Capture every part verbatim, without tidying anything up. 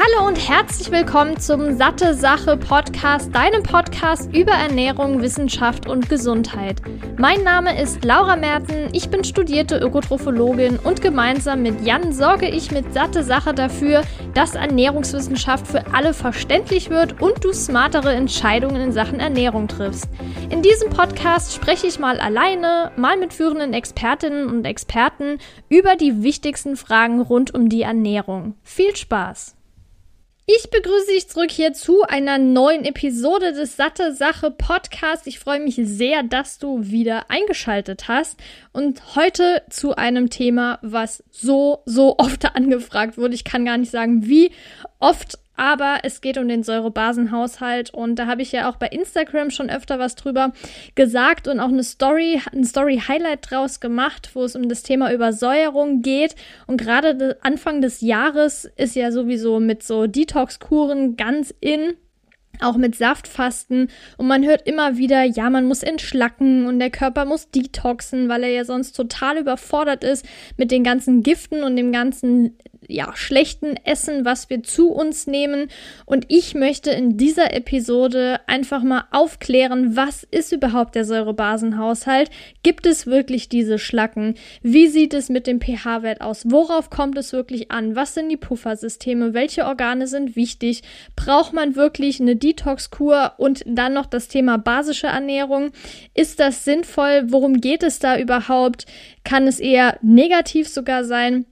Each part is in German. Hallo und herzlich willkommen zum Satte Sache Podcast, deinem Podcast über Ernährung, Wissenschaft und Gesundheit. Mein Name ist Laura Merten, ich bin studierte Ökotrophologin und gemeinsam mit Jan sorge ich mit Satte Sache dafür, dass Ernährungswissenschaft für alle verständlich wird und du smartere Entscheidungen in Sachen Ernährung triffst. In diesem Podcast spreche ich mal alleine, mal mit führenden Expertinnen und Experten über die wichtigsten Fragen rund um die Ernährung. Viel Spaß! Ich begrüße dich zurück hier zu einer neuen Episode des Satte Sache Podcast. Ich freue mich sehr, dass du wieder eingeschaltet hast und heute zu einem Thema, was so, so oft angefragt wurde. Ich kann gar nicht sagen, wie oft, aber es geht um den Säurebasenhaushalt und da habe ich ja auch bei Instagram schon öfter was drüber gesagt und auch eine Story, ein Story-Highlight draus gemacht, wo es um das Thema Übersäuerung geht. Und gerade Anfang des Jahres ist ja sowieso mit so Detox-Kuren ganz in, auch mit Saftfasten, und man hört immer wieder, ja, man muss entschlacken und der Körper muss detoxen, weil er ja sonst total überfordert ist mit den ganzen Giften und dem ganzen, ja, schlechten Essen, was wir zu uns nehmen. Und ich möchte in dieser Episode einfach mal aufklären, was ist überhaupt der Säurebasenhaushalt? Gibt es wirklich diese Schlacken? Wie sieht es mit dem pH-Wert aus? Worauf kommt es wirklich an? Was sind die Puffersysteme? Welche Organe sind wichtig? Braucht man wirklich eine Detox-Kur? Und dann noch das Thema basische Ernährung. Ist das sinnvoll? Worum geht es da überhaupt? Kann es eher negativ sogar sein?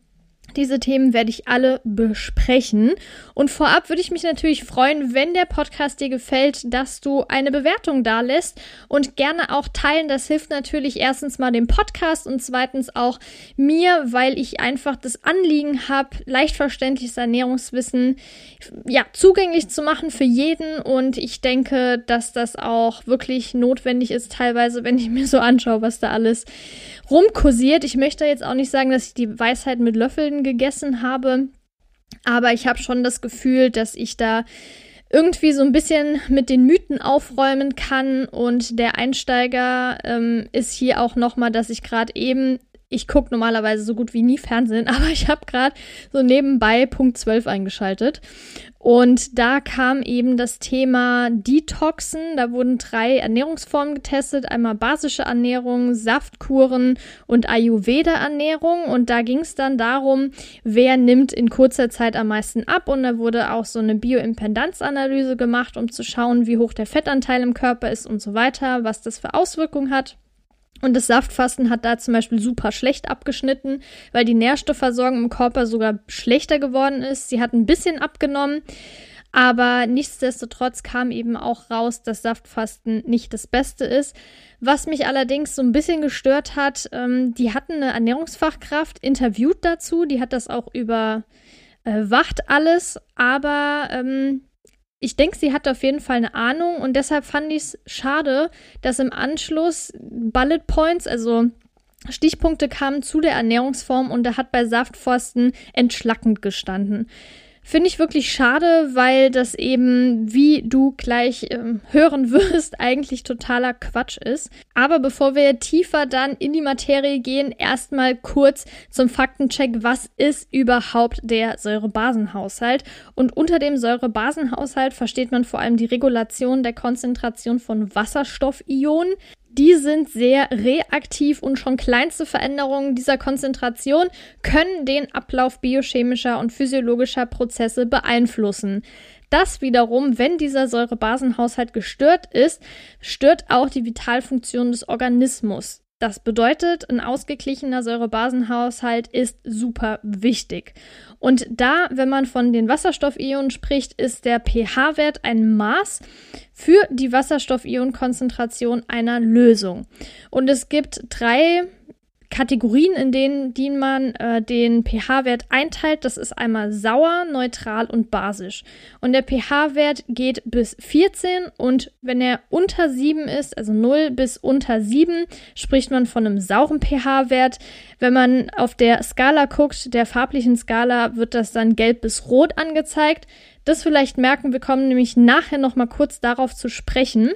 Diese Themen werde ich alle besprechen. Und vorab würde ich mich natürlich freuen, wenn der Podcast dir gefällt, dass du eine Bewertung da lässt und gerne auch teilen. Das hilft natürlich erstens mal dem Podcast und zweitens auch mir, weil ich einfach das Anliegen habe, leicht verständliches Ernährungswissen, ja, zugänglich zu machen für jeden. Und ich denke, dass das auch wirklich notwendig ist, teilweise, wenn ich mir so anschaue, was da alles rumkursiert. Ich möchte jetzt auch nicht sagen, dass ich die Weisheit mit Löffeln gegessen habe, aber ich habe schon das Gefühl, dass ich da irgendwie so ein bisschen mit den Mythen aufräumen kann. Und der Einsteiger ähm, ist hier auch nochmal, dass ich gerade eben, ich gucke normalerweise so gut wie nie Fernsehen, aber ich habe gerade so nebenbei Punkt zwölf eingeschaltet. Und da kam eben das Thema Detoxen. Da wurden drei Ernährungsformen getestet. Einmal basische Ernährung, Saftkuren und Ayurveda-Ernährung. Und da ging es dann darum, wer nimmt in kurzer Zeit am meisten ab. Und da wurde auch so eine Bioimpedanzanalyse gemacht, um zu schauen, wie hoch der Fettanteil im Körper ist und so weiter, was das für Auswirkungen hat. Und das Saftfasten hat da zum Beispiel super schlecht abgeschnitten, weil die Nährstoffversorgung im Körper sogar schlechter geworden ist. Sie hat ein bisschen abgenommen, aber nichtsdestotrotz kam eben auch raus, dass Saftfasten nicht das Beste ist. Was mich allerdings so ein bisschen gestört hat, ähm, die hatten eine Ernährungsfachkraft interviewt dazu, die hat das auch überwacht alles, aber ähm, ich denke, sie hat auf jeden Fall eine Ahnung und deshalb fand ich es schade, dass im Anschluss Bullet Points, also Stichpunkte, kamen zu der Ernährungsform und da hat bei Saftfasten entschlackend gestanden. Finde ich wirklich schade, weil das eben, wie du gleich ähm, hören wirst, eigentlich totaler Quatsch ist. Aber bevor wir tiefer dann in die Materie gehen, erstmal kurz zum Faktencheck, was ist überhaupt der Säurebasenhaushalt? Und unter dem Säurebasenhaushalt versteht man vor allem die Regulation der Konzentration von Wasserstoffionen. Die sind sehr reaktiv und schon kleinste Veränderungen dieser Konzentration können den Ablauf biochemischer und physiologischer Prozesse beeinflussen. Das wiederum, wenn dieser Säurebasenhaushalt gestört ist, stört auch die Vitalfunktion des Organismus. Das bedeutet, ein ausgeglichener Säurebasenhaushalt ist super wichtig. Und da, wenn man von den Wasserstoffionen spricht, ist der pH-Wert ein Maß für die Wasserstoffionenkonzentration einer Lösung. Und es gibt drei Kategorien, in denen, denen man äh, den pH-Wert einteilt. Das ist einmal sauer, neutral und basisch. Und der pH-Wert geht bis vierzehn und wenn er unter sieben ist, also null bis unter sieben, spricht man von einem sauren pH-Wert. Wenn man auf der Skala guckt, der farblichen Skala, wird das dann gelb bis rot angezeigt. Das vielleicht merken, wir kommen nämlich nachher nochmal kurz darauf zu sprechen.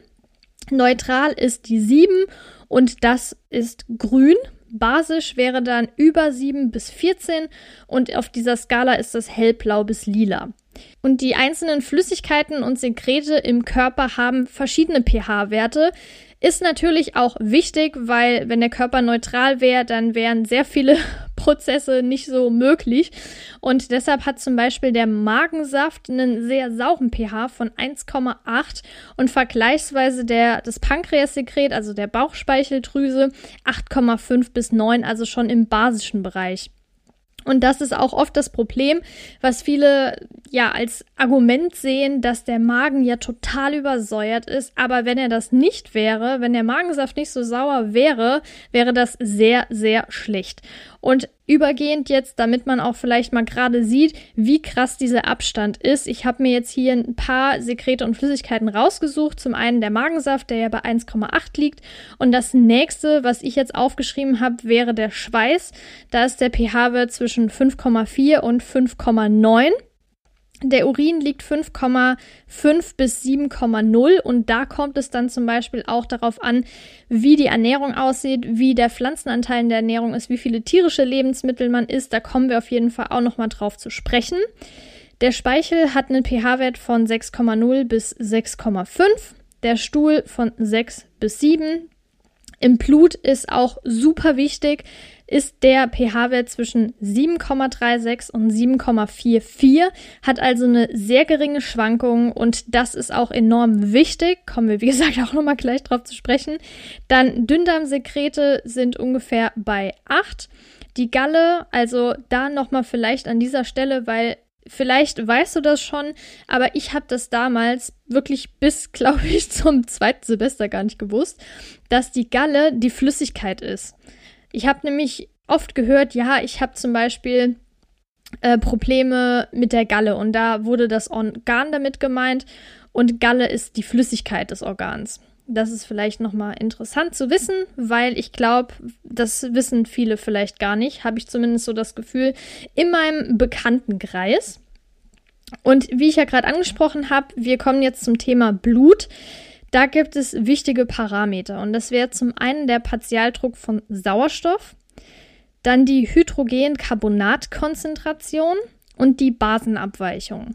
Neutral ist die sieben und das ist grün. Basisch wäre dann über sieben bis vierzehn und auf dieser Skala ist das hellblau bis lila. Und die einzelnen Flüssigkeiten und Sekrete im Körper haben verschiedene pH-Werte. Ist natürlich auch wichtig, weil wenn der Körper neutral wäre, dann wären sehr viele Prozesse nicht so möglich. Und deshalb hat zum Beispiel der Magensaft einen sehr sauren pH von eins Komma acht und vergleichsweise der, das Pankreassekret, also der Bauchspeicheldrüse, acht Komma fünf bis neun, also schon im basischen Bereich. Und das ist auch oft das Problem, was viele ja als Argument sehen, dass der Magen ja total übersäuert ist. Aber wenn er das nicht wäre, wenn der Magensaft nicht so sauer wäre, wäre das sehr, sehr schlecht. Und übergehend jetzt, damit man auch vielleicht mal gerade sieht, wie krass dieser Abstand ist. Ich habe mir jetzt hier ein paar Sekrete und Flüssigkeiten rausgesucht. Zum einen der Magensaft, der ja bei eins Komma acht liegt. Und das nächste, was ich jetzt aufgeschrieben habe, wäre der Schweiß. Da ist der pH-Wert zwischen fünf Komma vier und fünf Komma neun. Der Urin liegt fünf Komma fünf bis sieben Komma null und da kommt es dann zum Beispiel auch darauf an, wie die Ernährung aussieht, wie der Pflanzenanteil in der Ernährung ist, wie viele tierische Lebensmittel man isst. Da kommen wir auf jeden Fall auch nochmal drauf zu sprechen. Der Speichel hat einen pH-Wert von sechs Komma null bis sechs Komma fünf, der Stuhl von sechs bis sieben. Im Blut ist auch super wichtig, ist der pH-Wert zwischen sieben Komma sechsunddreißig und sieben Komma vierundvierzig, hat also eine sehr geringe Schwankung und das ist auch enorm wichtig. Kommen wir, wie gesagt, auch nochmal gleich drauf zu sprechen. Dann Dünndarmsekrete sind ungefähr bei acht. Die Galle, also da nochmal vielleicht an dieser Stelle, weil vielleicht weißt du das schon, aber ich habe das damals wirklich bis, glaube ich, zum zweiten Semester gar nicht gewusst, dass die Galle die Flüssigkeit ist. Ich habe nämlich oft gehört, ja, ich habe zum Beispiel äh, Probleme mit der Galle und da wurde das Organ damit gemeint und Galle ist die Flüssigkeit des Organs. Das ist vielleicht nochmal interessant zu wissen, weil ich glaube, das wissen viele vielleicht gar nicht, habe ich zumindest so das Gefühl, in meinem Bekanntenkreis. Und wie ich ja gerade angesprochen habe, wir kommen jetzt zum Thema Blut. Da gibt es wichtige Parameter und das wäre zum einen der Partialdruck von Sauerstoff, dann die Hydrogencarbonatkonzentration und die Basenabweichung.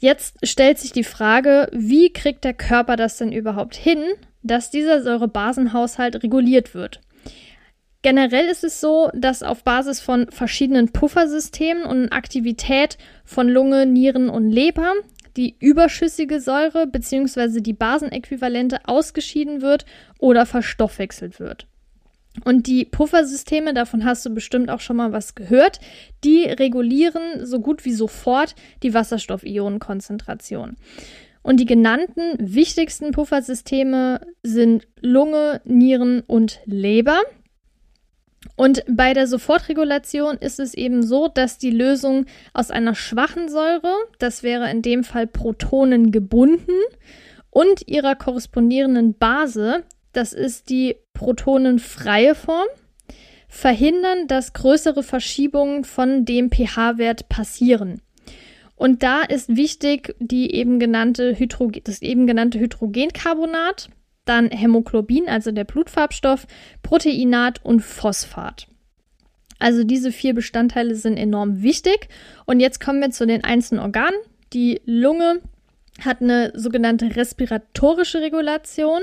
Jetzt stellt sich die Frage, wie kriegt der Körper das denn überhaupt hin, dass dieser Säurebasenhaushalt reguliert wird? Generell ist es so, dass auf Basis von verschiedenen Puffersystemen und Aktivität von Lunge, Nieren und Leber die überschüssige Säure bzw. die Basenäquivalente ausgeschieden wird oder verstoffwechselt wird. Und die Puffersysteme, davon hast du bestimmt auch schon mal was gehört, die regulieren so gut wie sofort die Wasserstoffionenkonzentration. Und die genannten wichtigsten Puffersysteme sind Lunge, Nieren und Leber. Und bei der Sofortregulation ist es eben so, dass die Lösung aus einer schwachen Säure, das wäre in dem Fall Protonen gebunden, und ihrer korrespondierenden Base, das ist die protonenfreie Form, verhindern, dass größere Verschiebungen von dem pH-Wert passieren. Und da ist wichtig die eben genannte Hydroge- das eben genannte Hydrogencarbonat, dann Hämoglobin, also der Blutfarbstoff, Proteinat und Phosphat. Also diese vier Bestandteile sind enorm wichtig. Und jetzt kommen wir zu den einzelnen Organen. Die Lunge hat eine sogenannte respiratorische Regulation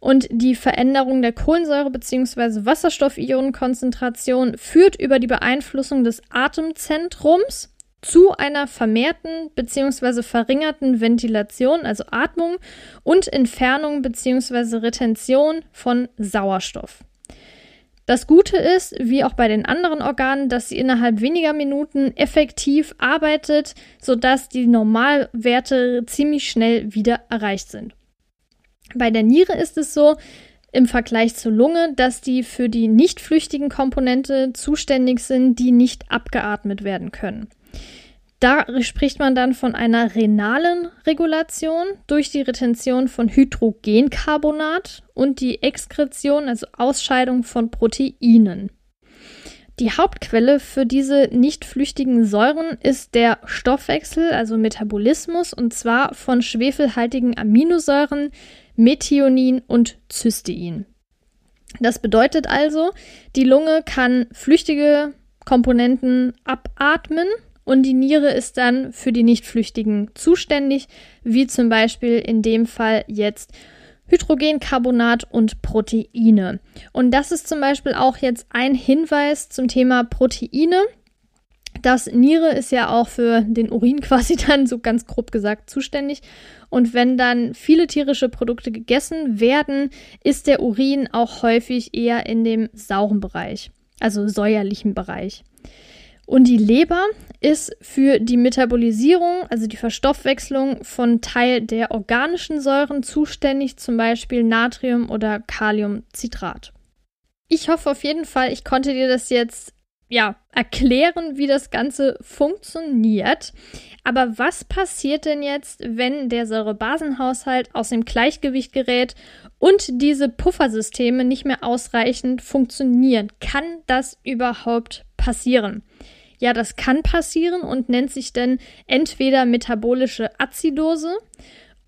und die Veränderung der Kohlensäure bzw. Wasserstoffionenkonzentration führt über die Beeinflussung des Atemzentrums zu einer vermehrten bzw. verringerten Ventilation, also Atmung, und Entfernung bzw. Retention von Sauerstoff. Das Gute ist, wie auch bei den anderen Organen, dass sie innerhalb weniger Minuten effektiv arbeitet, sodass die Normalwerte ziemlich schnell wieder erreicht sind. Bei der Niere ist es so, im Vergleich zur Lunge, dass die für die nicht flüchtigen Komponente zuständig sind, die nicht abgeatmet werden können. Da spricht man dann von einer renalen Regulation durch die Retention von Hydrogencarbonat und die Exkretion, also Ausscheidung von Proteinen. Die Hauptquelle für diese nicht flüchtigen Säuren ist der Stoffwechsel, also Metabolismus, und zwar von schwefelhaltigen Aminosäuren, Methionin und Cystein. Das bedeutet also, die Lunge kann flüchtige Komponenten abatmen und die Niere ist dann für die nicht flüchtigen zuständig, wie zum Beispiel in dem Fall jetzt Hydrogencarbonat und Proteine. Und das ist zum Beispiel auch jetzt ein Hinweis zum Thema Proteine. Das Niere ist ja auch für den Urin quasi dann so ganz grob gesagt zuständig. Und wenn dann viele tierische Produkte gegessen werden, ist der Urin auch häufig eher in dem sauren Bereich, also säuerlichen Bereich. Und die Leber ist für die Metabolisierung, also die Verstoffwechslung von Teil der organischen Säuren zuständig, zum Beispiel Natrium oder Kaliumcitrat. Ich hoffe auf jeden Fall, ich konnte dir das jetzt ja erklären, wie das Ganze funktioniert. Aber was passiert denn jetzt, wenn der Säurebasenhaushalt aus dem Gleichgewicht gerät und diese Puffersysteme nicht mehr ausreichend funktionieren? Kann das überhaupt passieren? Ja, das kann passieren und nennt sich dann entweder metabolische Azidose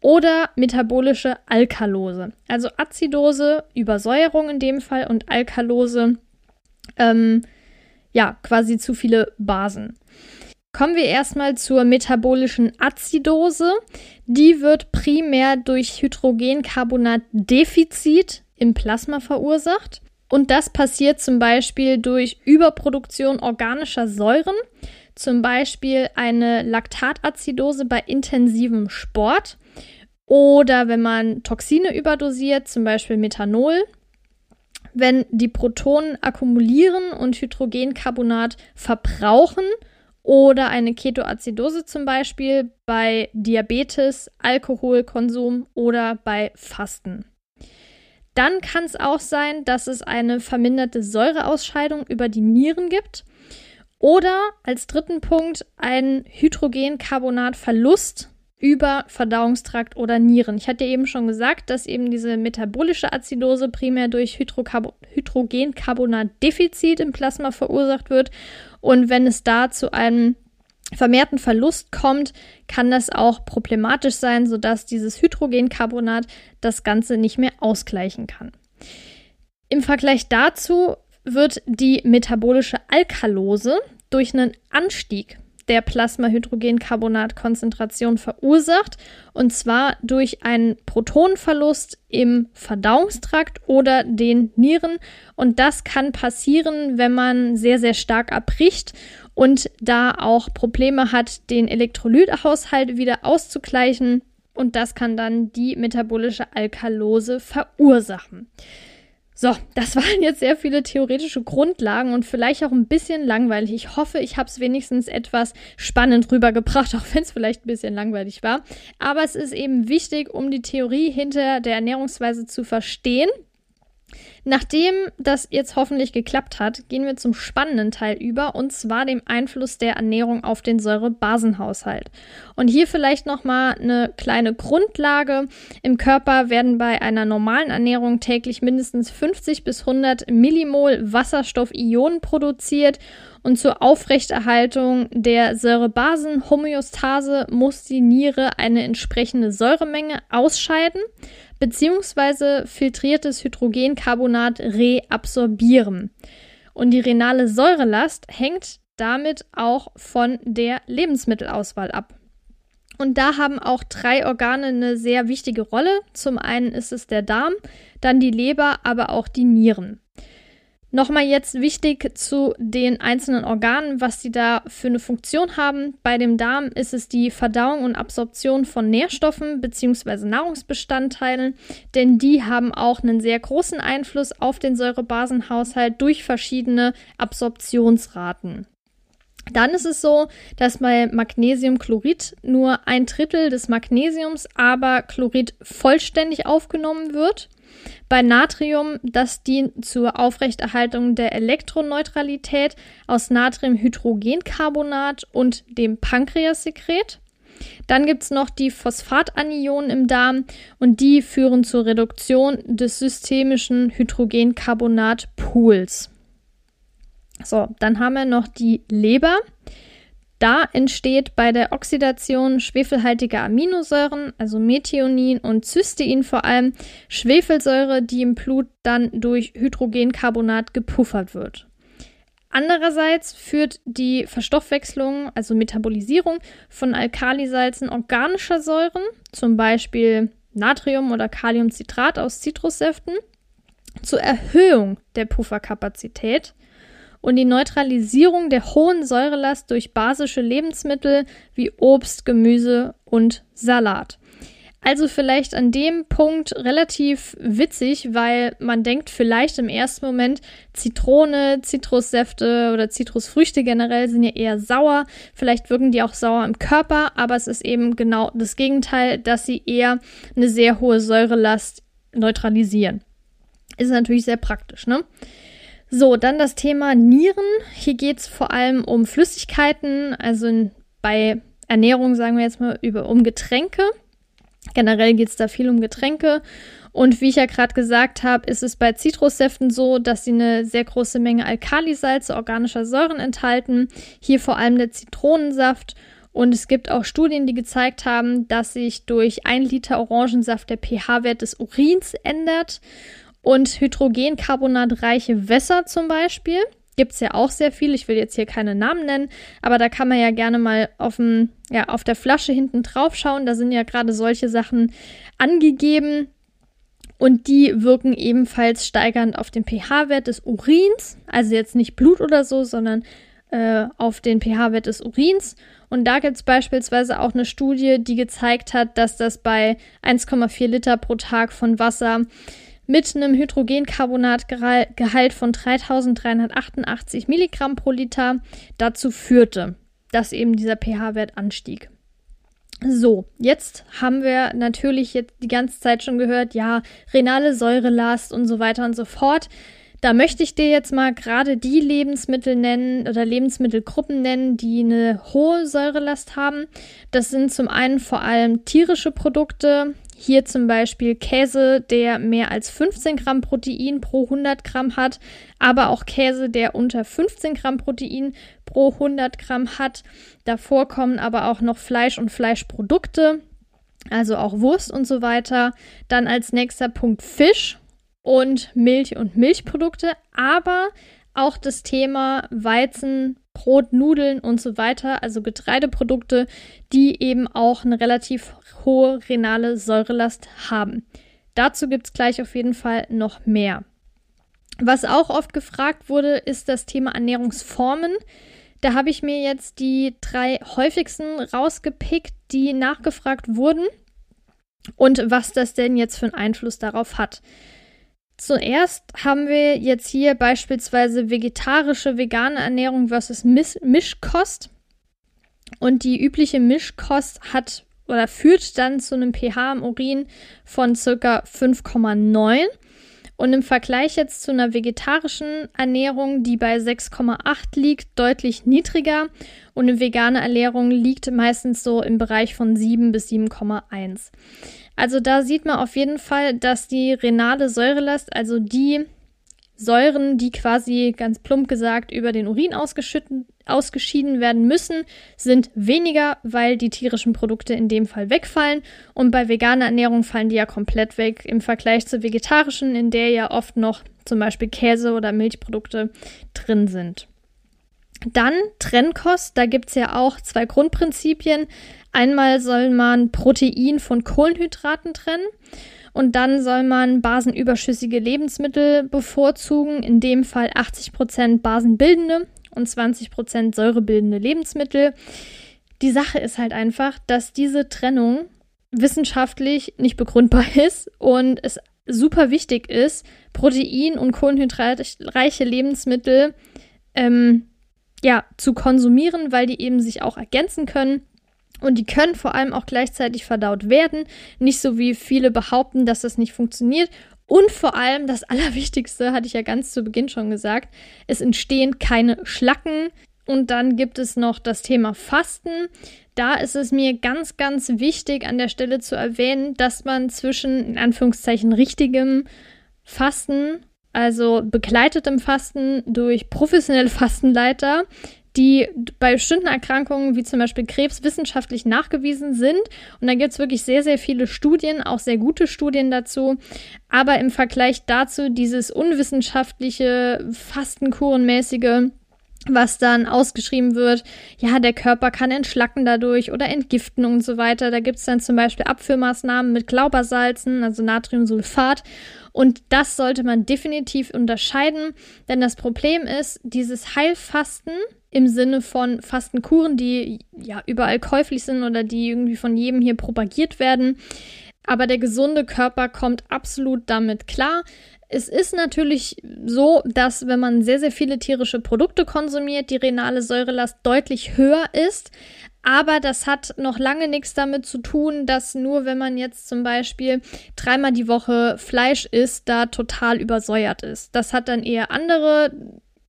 oder metabolische Alkalose. Also Azidose, Übersäuerung in dem Fall, und Alkalose, ähm, ja, quasi zu viele Basen. Kommen wir erstmal zur metabolischen Azidose. Die wird primär durch Hydrogencarbonatdefizit im Plasma verursacht. Und das passiert zum Beispiel durch Überproduktion organischer Säuren, zum Beispiel eine Laktatazidose bei intensivem Sport oder wenn man Toxine überdosiert, zum Beispiel Methanol. Wenn die Protonen akkumulieren und Hydrogencarbonat verbrauchen oder eine Ketoazidose zum Beispiel bei Diabetes, Alkoholkonsum oder bei Fasten. Dann kann es auch sein, dass es eine verminderte Säureausscheidung über die Nieren gibt oder als dritten Punkt einen Hydrogencarbonatverlust über Verdauungstrakt oder Nieren. Ich hatte eben schon gesagt, dass eben diese metabolische Azidose primär durch Hydrocarbon- Hydrogencarbonatdefizit im Plasma verursacht wird. Und wenn es da zu einem vermehrten Verlust kommt, kann das auch problematisch sein, sodass dieses Hydrogencarbonat das Ganze nicht mehr ausgleichen kann. Im Vergleich dazu wird die metabolische Alkalose durch einen Anstieg der Plasma-Hydrogencarbonat-Konzentration verursacht, und zwar durch einen Protonenverlust im Verdauungstrakt oder den Nieren, und das kann passieren, wenn man sehr, sehr stark abbricht und da auch Probleme hat, den Elektrolythaushalt wieder auszugleichen, und das kann dann die metabolische Alkalose verursachen. So, das waren jetzt sehr viele theoretische Grundlagen und vielleicht auch ein bisschen langweilig. Ich hoffe, ich habe es wenigstens etwas spannend rübergebracht, auch wenn es vielleicht ein bisschen langweilig war. Aber es ist eben wichtig, um die Theorie hinter der Ernährungsweise zu verstehen. Nachdem das jetzt hoffentlich geklappt hat, gehen wir zum spannenden Teil über, und zwar dem Einfluss der Ernährung auf den Säurebasenhaushalt. Und hier vielleicht nochmal eine kleine Grundlage. Im Körper werden bei einer normalen Ernährung täglich mindestens fünfzig bis hundert Millimol Wasserstoffionen produziert, und zur Aufrechterhaltung der Säurebasenhomöostase muss die Niere eine entsprechende Säuremenge ausscheiden beziehungsweise filtriertes Hydrogencarbonat reabsorbieren. Und die renale Säurelast hängt damit auch von der Lebensmittelauswahl ab. Und da haben auch drei Organe eine sehr wichtige Rolle. Zum einen ist es der Darm, dann die Leber, aber auch die Nieren. Nochmal jetzt wichtig zu den einzelnen Organen, was sie da für eine Funktion haben. Bei dem Darm ist es die Verdauung und Absorption von Nährstoffen bzw. Nahrungsbestandteilen, denn die haben auch einen sehr großen Einfluss auf den Säurebasenhaushalt durch verschiedene Absorptionsraten. Dann ist es so, dass bei Magnesiumchlorid nur ein Drittel des Magnesiums, aber Chlorid vollständig aufgenommen wird. Bei Natrium, das dient zur Aufrechterhaltung der Elektroneutralität aus Natriumhydrogencarbonat und dem Pankreassekret. Dann gibt es noch die Phosphatanionen im Darm, und die führen zur Reduktion des systemischen Hydrogencarbonatpools. So, dann haben wir noch die Leber. Da entsteht bei der Oxidation schwefelhaltiger Aminosäuren, also Methionin und Cystein vor allem, Schwefelsäure, die im Blut dann durch Hydrogencarbonat gepuffert wird. Andererseits führt die Verstoffwechslung, also Metabolisierung von Alkalisalzen organischer Säuren, zum Beispiel Natrium oder Kaliumcitrat aus Zitrussäften, zur Erhöhung der Pufferkapazität und die Neutralisierung der hohen Säurelast durch basische Lebensmittel wie Obst, Gemüse und Salat. Also vielleicht an dem Punkt relativ witzig, weil man denkt vielleicht im ersten Moment, Zitrone, Zitrussäfte oder Zitrusfrüchte generell sind ja eher sauer. Vielleicht wirken die auch sauer im Körper, aber es ist eben genau das Gegenteil, dass sie eher eine sehr hohe Säurelast neutralisieren. Ist natürlich sehr praktisch, ne? So, dann das Thema Nieren. Hier geht es vor allem um Flüssigkeiten, also bei Ernährung sagen wir jetzt mal über, um Getränke. Generell geht es da viel um Getränke. Und wie ich ja gerade gesagt habe, ist es bei Zitrussäften so, dass sie eine sehr große Menge Alkalisalze, organischer Säuren enthalten. Hier vor allem der Zitronensaft. Und es gibt auch Studien, die gezeigt haben, dass sich durch ein Liter Orangensaft der pH-Wert des Urins ändert. Und hydrogencarbonatreiche Wässer zum Beispiel gibt es ja auch sehr viel. Ich will jetzt hier keine Namen nennen, aber da kann man ja gerne mal auf, dem, ja, auf der Flasche hinten drauf schauen. Da sind ja gerade solche Sachen angegeben und die wirken ebenfalls steigernd auf den pH-Wert des Urins. Also jetzt nicht Blut oder so, sondern äh, auf den pH-Wert des Urins. Und da gibt es beispielsweise auch eine Studie, die gezeigt hat, dass das bei eins Komma vier Liter pro Tag von Wasser mit einem Hydrogencarbonatgehalt von dreitausenddreihundertachtundachtzig Milligramm pro Liter dazu führte, dass eben dieser pH-Wert anstieg. So, jetzt haben wir natürlich jetzt die ganze Zeit schon gehört, ja, renale Säurelast und so weiter und so fort. Da möchte ich dir jetzt mal gerade die Lebensmittel nennen oder Lebensmittelgruppen nennen, die eine hohe Säurelast haben. Das sind zum einen vor allem tierische Produkte. Hier zum Beispiel Käse, der mehr als fünfzehn Gramm Protein pro hundert Gramm hat, aber auch Käse, der unter fünfzehn Gramm Protein pro hundert Gramm hat. Davor kommen aber auch noch Fleisch und Fleischprodukte, also auch Wurst und so weiter. Dann als nächster Punkt Fisch und Milch und Milchprodukte, aber auch das Thema Weizen, Brot, Nudeln und so weiter, also Getreideprodukte, die eben auch eine relativ hohe renale Säurelast haben. Dazu gibt es gleich auf jeden Fall noch mehr. Was auch oft gefragt wurde, ist das Thema Ernährungsformen. Da habe ich mir jetzt die drei häufigsten rausgepickt, die nachgefragt wurden und was das denn jetzt für einen Einfluss darauf hat. Zuerst haben wir jetzt hier beispielsweise vegetarische, vegane Ernährung versus Mis- Mischkost. Und die übliche Mischkost hat oder führt dann zu einem pH im Urin von ca. fünf Komma neun. Und im Vergleich jetzt zu einer vegetarischen Ernährung, die bei sechs Komma acht liegt, deutlich niedriger. Und eine vegane Ernährung liegt meistens so im Bereich von sieben bis sieben Komma eins. Also da sieht man auf jeden Fall, dass die renale Säurelast, also die Säuren, die quasi ganz plump gesagt über den Urin ausgeschüttet, ausgeschieden werden müssen, sind weniger, weil die tierischen Produkte in dem Fall wegfallen. Und bei veganer Ernährung fallen die ja komplett weg im Vergleich zur vegetarischen, in der ja oft noch zum Beispiel Käse oder Milchprodukte drin sind. Dann Trennkost, da gibt es ja auch zwei Grundprinzipien. Einmal soll man Protein von Kohlenhydraten trennen und dann soll man basenüberschüssige Lebensmittel bevorzugen, in dem Fall achtzig Prozent basenbildende und zwanzig Prozent säurebildende Lebensmittel. Die Sache ist halt einfach, dass diese Trennung wissenschaftlich nicht begründbar ist und es super wichtig ist, Protein- und kohlenhydratreiche Lebensmittel ähm, ja, zu konsumieren, weil die eben sich auch ergänzen können. Und die können vor allem auch gleichzeitig verdaut werden. Nicht so wie viele behaupten, dass das nicht funktioniert. Und vor allem, das Allerwichtigste, hatte ich ja ganz zu Beginn schon gesagt, es entstehen keine Schlacken. Und dann gibt es noch das Thema Fasten. Da ist es mir ganz, ganz wichtig, an der Stelle zu erwähnen, dass man zwischen, in Anführungszeichen, richtigem Fasten, also begleitetem Fasten durch professionelle Fastenleiter, die bei bestimmten Erkrankungen wie zum Beispiel Krebs wissenschaftlich nachgewiesen sind. Und da gibt es wirklich sehr, sehr viele Studien, auch sehr gute Studien dazu. Aber im Vergleich dazu dieses unwissenschaftliche, fastenkurenmäßige, was dann ausgeschrieben wird, ja, der Körper kann entschlacken dadurch oder entgiften und so weiter. Da gibt es dann zum Beispiel Abführmaßnahmen mit Glaubersalzen, also Natriumsulfat. Und das sollte man definitiv unterscheiden, denn das Problem ist, dieses Heilfasten im Sinne von Fastenkuren, die ja überall käuflich sind oder die irgendwie von jedem hier propagiert werden. Aber der gesunde Körper kommt absolut damit klar. Es ist natürlich so, dass wenn man sehr, sehr viele tierische Produkte konsumiert, die renale Säurelast deutlich höher ist. Aber das hat noch lange nichts damit zu tun, dass nur wenn man jetzt zum Beispiel dreimal die Woche Fleisch isst, da total übersäuert ist. Das hat dann eher andere,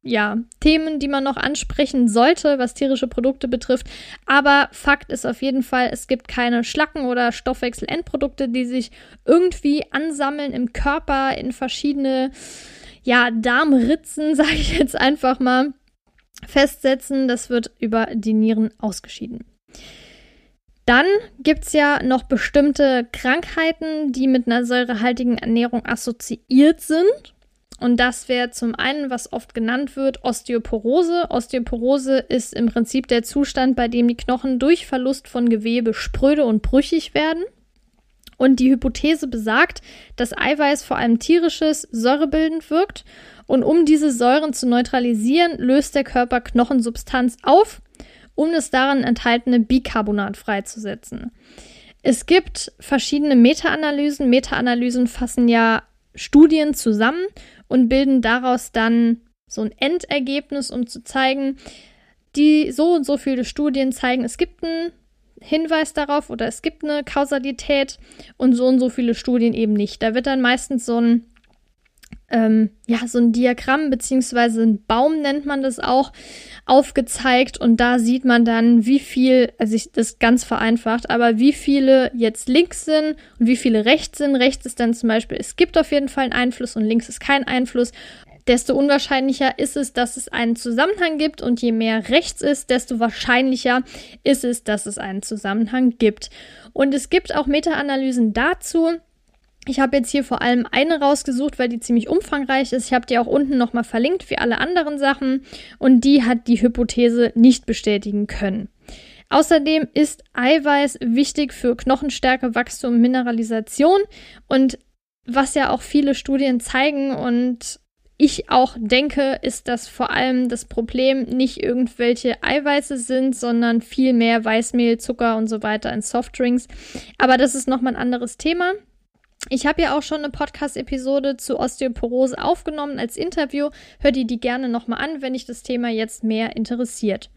ja, Themen, die man noch ansprechen sollte, was tierische Produkte betrifft. Aber Fakt ist auf jeden Fall, es gibt keine Schlacken oder Stoffwechselendprodukte, die sich irgendwie ansammeln im Körper, in verschiedene, ja, Darmritzen, sage ich jetzt einfach mal, festsetzen. Das wird über die Nieren ausgeschieden. Dann gibt es ja noch bestimmte Krankheiten, die mit einer säurehaltigen Ernährung assoziiert sind. Und das wäre zum einen, was oft genannt wird, Osteoporose. Osteoporose ist im Prinzip der Zustand, bei dem die Knochen durch Verlust von Gewebe spröde und brüchig werden. Und die Hypothese besagt, dass Eiweiß, vor allem tierisches, säurebildend wirkt. Und um diese Säuren zu neutralisieren, löst der Körper Knochensubstanz auf, um das darin enthaltene Bicarbonat freizusetzen. Es gibt verschiedene Meta-Analysen. Meta-Analysen fassen ja Studien zusammen und bilden daraus dann so ein Endergebnis, um zu zeigen, die so und so viele Studien zeigen, es gibt einen Hinweis darauf oder es gibt eine Kausalität und so und so viele Studien eben nicht. Da wird dann meistens so ein, ähm, ja, so ein Diagramm beziehungsweise ein Baum nennt man das auch, aufgezeigt und da sieht man dann, wie viel, also ich das ganz vereinfacht, aber wie viele jetzt links sind und wie viele rechts sind. Rechts ist dann zum Beispiel, es gibt auf jeden Fall einen Einfluss und links ist kein Einfluss. Desto unwahrscheinlicher ist es, dass es einen Zusammenhang gibt und je mehr rechts ist, desto wahrscheinlicher ist es, dass es einen Zusammenhang gibt. Und es gibt auch Meta-Analysen dazu. Ich habe jetzt hier vor allem eine rausgesucht, weil die ziemlich umfangreich ist. Ich habe die auch unten nochmal verlinkt, wie alle anderen Sachen. Und die hat die Hypothese nicht bestätigen können. Außerdem ist Eiweiß wichtig für Knochenstärke, Wachstum und Mineralisation. Und was ja auch viele Studien zeigen und ich auch denke, ist, dass vor allem das Problem nicht irgendwelche Eiweiße sind, sondern viel mehr Weißmehl, Zucker und so weiter in Softdrinks. Aber das ist nochmal ein anderes Thema. Ich habe ja auch schon eine Podcast-Episode zu Osteoporose aufgenommen als Interview. Hört ihr die gerne nochmal an, wenn dich das Thema jetzt mehr interessiert.